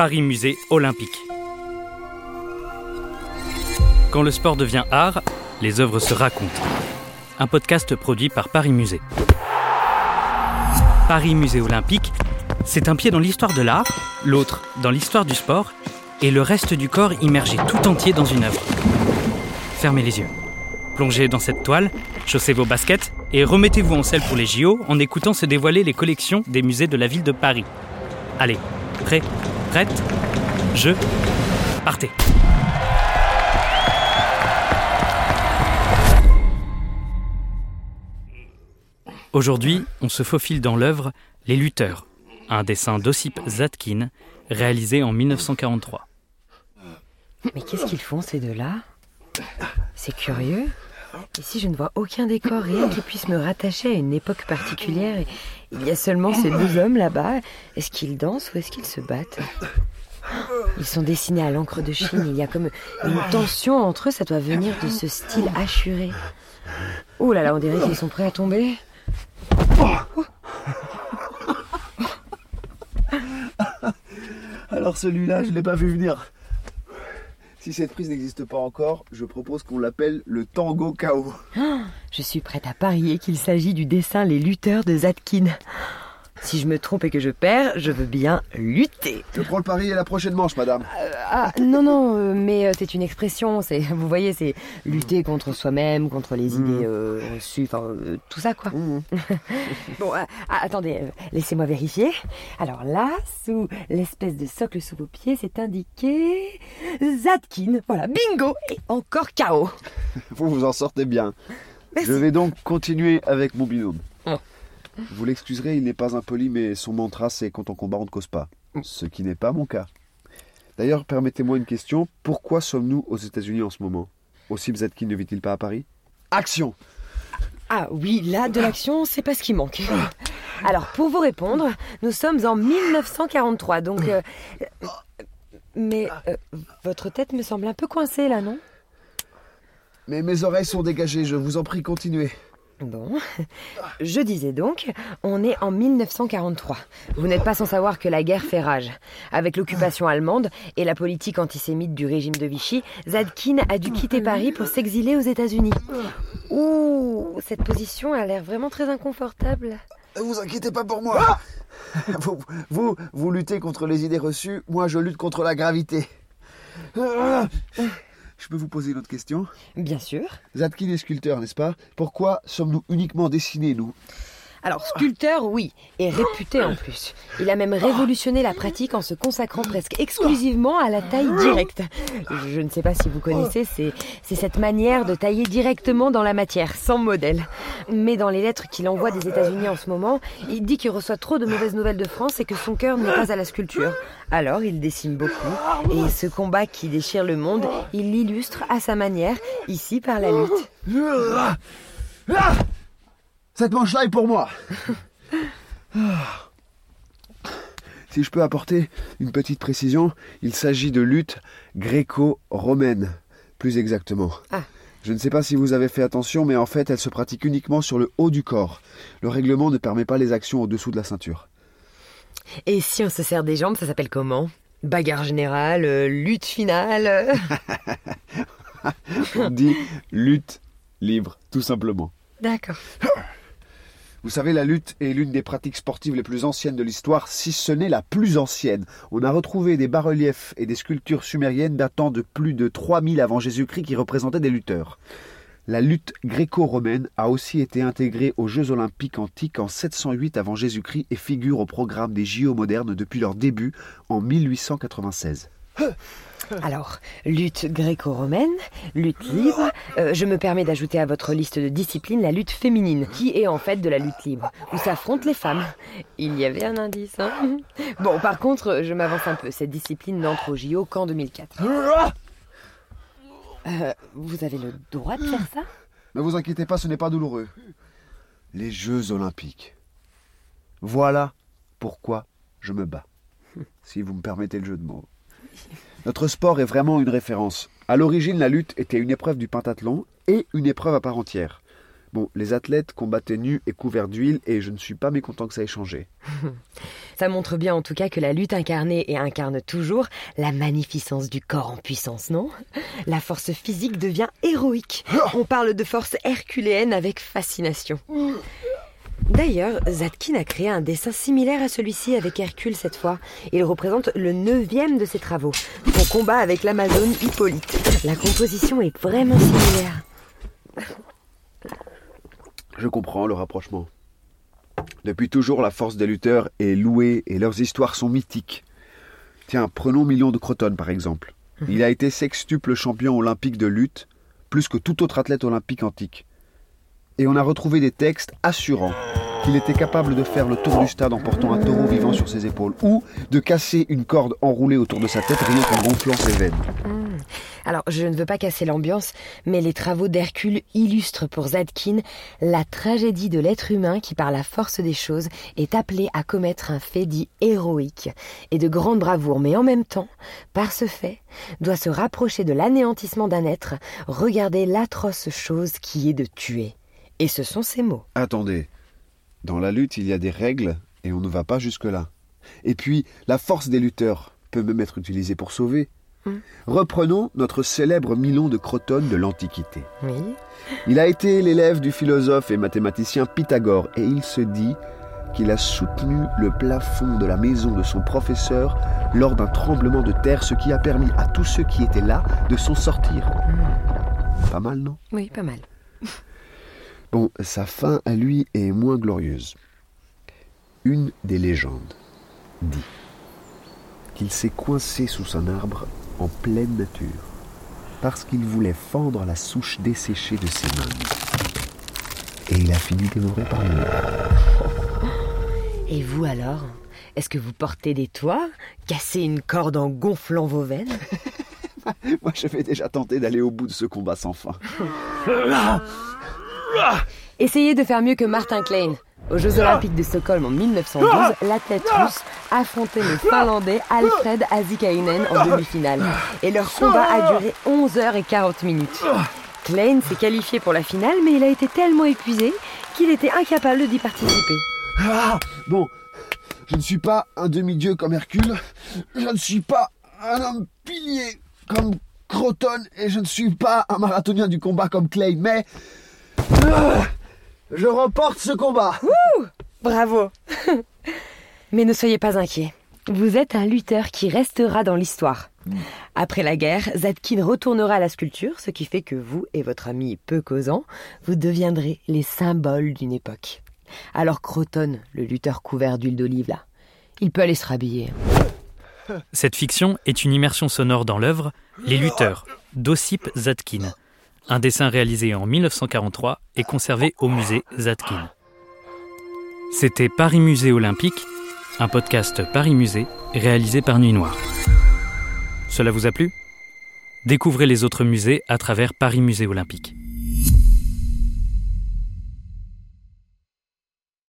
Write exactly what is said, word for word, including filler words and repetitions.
Paris Musées Olympiques. Quand le sport devient art, les œuvres se racontent. Un podcast produit par Paris Musées. Paris Musées Olympiques, c'est un pied dans l'histoire de l'art, l'autre dans l'histoire du sport, et le reste du corps immergé tout entier dans une œuvre. Fermez les yeux. Plongez dans cette toile, chaussez vos baskets et remettez-vous en selle pour les J O en écoutant se dévoiler les collections des musées de la ville de Paris. Allez, prêt, prête, jeu, partez. Aujourd'hui, on se faufile dans l'œuvre « Les lutteurs », un dessin d'Ossip Zadkine, réalisé en mille neuf cent quarante-trois. Mais qu'est-ce qu'ils font, ces deux-là ? C'est curieux. Ici, je ne vois aucun décor réel qui puisse me rattacher à une époque particulière. Il y a seulement ces deux hommes là-bas. Est-ce qu'ils dansent ou est-ce qu'ils se battent ? Ils sont dessinés à l'encre de Chine. Il y a comme une tension entre eux. Ça doit venir de ce style hachuré. Oh là là, on dirait qu'ils sont prêts à tomber. Alors celui-là, je ne l'ai pas vu venir. Si cette prise n'existe pas encore, je propose qu'on l'appelle le tango K O. Je suis prête à parier qu'il s'agit du dessin Les lutteurs de Zadkine. Si je me trompe et que je perds, je veux bien lutter. Je prends le pari à la prochaine manche, madame. Euh, ah, non, non, mais c'est une expression. C'est, vous voyez, c'est lutter contre soi-même, contre les mmh. idées euh, reçues, enfin, euh, tout ça, quoi. Mmh. Bon, euh, attendez, euh, laissez-moi vérifier. Alors là, sous l'espèce de socle sous vos pieds, c'est indiqué Zadkine. Voilà, bingo et encore K O. Vous vous en sortez bien. Merci. Je vais donc continuer avec mon binôme. Oh. Vous l'excuserez, il n'est pas impoli, mais son mantra, c'est « quand on combat, on ne cause pas ». Ce qui n'est pas mon cas. D'ailleurs, permettez-moi une question. Pourquoi sommes-nous aux États-Unis en ce moment ? Ossip Zadkine ne vit-il pas à Paris ? Action ! Ah oui, là, de l'action, c'est pas ce qui manque. Alors, pour vous répondre, nous sommes en mille neuf cent quarante-trois, donc... Euh, mais euh, votre tête me semble un peu coincée, là, non ? Mais mes oreilles sont dégagées, je vous en prie, continuez. Bon, je disais donc, on est en mille neuf cent quarante-trois. Vous n'êtes pas sans savoir que la guerre fait rage. Avec l'occupation allemande et la politique antisémite du régime de Vichy, Zadkine a dû quitter Paris pour s'exiler aux États-Unis. Ouh, cette position a l'air vraiment très inconfortable. Ne vous inquiétez pas pour moi. Ah vous, vous, vous luttez contre les idées reçues, moi je lutte contre la gravité. Ah Je peux vous poser une autre question ? Bien sûr. Zadkine est sculpteur, n'est-ce pas ? Pourquoi sommes-nous uniquement dessinés, nous ? Alors, sculpteur, oui, et réputé en plus. Il a même révolutionné la pratique en se consacrant presque exclusivement à la taille directe. Je ne sais pas si vous connaissez, c'est, c'est cette manière de tailler directement dans la matière, sans modèle. Mais dans les lettres qu'il envoie des États-Unis en ce moment, il dit qu'il reçoit trop de mauvaises nouvelles de France et que son cœur n'est pas à la sculpture. Alors, il dessine beaucoup, et ce combat qui déchire le monde, il l'illustre à sa manière, ici par la lutte. Cette manche-là est pour moi. Si je peux apporter une petite précision, il s'agit de lutte gréco-romaine, plus exactement. Ah. Je ne sais pas si vous avez fait attention, mais en fait, elle se pratique uniquement sur le haut du corps. Le règlement ne permet pas les actions au-dessous de la ceinture. Et si on se serre des jambes, ça s'appelle comment ? Bagarre générale, euh, lutte finale euh... On dit lutte libre, tout simplement. D'accord. Vous savez, la lutte est l'une des pratiques sportives les plus anciennes de l'histoire, si ce n'est la plus ancienne. On a retrouvé des bas-reliefs et des sculptures sumériennes datant de plus de trois mille avant Jésus-Christ qui représentaient des lutteurs. La lutte gréco-romaine a aussi été intégrée aux Jeux Olympiques antiques en sept cent huit avant Jésus-Christ et figure au programme des J O modernes depuis leur début en mille huit cent quatre-vingt-seize. Alors, lutte gréco-romaine, lutte libre, euh, je me permets d'ajouter à votre liste de disciplines la lutte féminine, qui est en fait de la lutte libre, où s'affrontent les femmes. Il y avait un indice, hein ? Bon, par contre, je m'avance un peu, cette discipline n'entre au J O qu'en deux mille quatre. Euh, vous avez le droit de faire ça ? Ne vous inquiétez pas, ce n'est pas douloureux. Les Jeux Olympiques. Voilà pourquoi je me bats, si vous me permettez le jeu de mots. Notre sport est vraiment une référence. À l'origine, la lutte était une épreuve du pentathlon et une épreuve à part entière. Bon, les athlètes combattaient nus et couverts d'huile et je ne suis pas mécontent que ça ait changé. Ça montre bien en tout cas que la lutte incarnait et incarne toujours la magnificence du corps en puissance, non ? La force physique devient héroïque. On parle de force herculéenne avec fascination. D'ailleurs, Zadkine a créé un dessin similaire à celui-ci avec Hercule cette fois. Il représente le neuvième de ses travaux, son combat avec l'Amazone Hippolyte. La composition est vraiment similaire. Je comprends le rapprochement. Depuis toujours, la force des lutteurs est louée et leurs histoires sont mythiques. Tiens, prenons Milon de Crotone par exemple. Il a été sextuple champion olympique de lutte, plus que tout autre athlète olympique antique. Et on a retrouvé des textes assurant qu'il était capable de faire le tour du stade en portant un taureau vivant sur ses épaules ou de casser une corde enroulée autour de sa tête rien qu'en gonflant ses veines. Alors, je ne veux pas casser l'ambiance, mais les travaux d'Hercule illustrent pour Zadkine la tragédie de l'être humain qui, par la force des choses, est appelé à commettre un fait dit héroïque et de grande bravoure, mais en même temps, par ce fait, doit se rapprocher de l'anéantissement d'un être, regarder l'atroce chose qui est de tuer. Et ce sont ces mots. Attendez, dans la lutte, il y a des règles et on ne va pas jusque-là. Et puis, la force des lutteurs peut même être utilisée pour sauver. Mmh. Reprenons notre célèbre Milon de Crotone de l'Antiquité. Oui. Il a été l'élève du philosophe et mathématicien Pythagore et il se dit qu'il a soutenu le plafond de la maison de son professeur lors d'un tremblement de terre, ce qui a permis à tous ceux qui étaient là de s'en sortir. Mmh. Pas mal, non ? Oui, pas mal. Bon, sa fin à lui est moins glorieuse. Une des légendes dit qu'il s'est coincé sous un arbre en pleine nature parce qu'il voulait fendre la souche desséchée de ses mains. Et il a fini dévoré par le lion. Et vous alors ? Est-ce que vous portez des toits ? Cassez une corde en gonflant vos veines ? Moi, j'avais déjà tenté d'aller au bout de ce combat sans fin. Essayez de faire mieux que Martin Klein. Aux Jeux Olympiques de Stockholm en dix-neuf cent douze, l'athlète russe affrontait le Finlandais Alfred Asikainen en demi-finale. Et leur combat a duré onze heures quarante minutes. Klein s'est qualifié pour la finale, mais il a été tellement épuisé qu'il était incapable d'y participer. Ah, bon, je ne suis pas un demi-dieu comme Hercule, je ne suis pas un homme pilier comme Crotone, et je ne suis pas un marathonien du combat comme Klein, mais... Je remporte ce combat. Ouh, bravo. Mais ne soyez pas inquiets. Vous êtes un lutteur qui restera dans l'histoire. Après la guerre, Zadkine retournera à la sculpture, ce qui fait que vous et votre ami peu causant, vous deviendrez les symboles d'une époque. Alors Crotone, le lutteur couvert d'huile d'olive là, il peut aller se rhabiller. Cette fiction est une immersion sonore dans l'œuvre Les lutteurs d'Ossip Zadkine. Un dessin réalisé en dix-neuf cent quarante-trois et conservé au musée Zadkine. C'était Paris Musées Olympiques, un podcast Paris Musée réalisé par Nuit Noire. Cela vous a plu ? Découvrez les autres musées à travers Paris Musées Olympiques.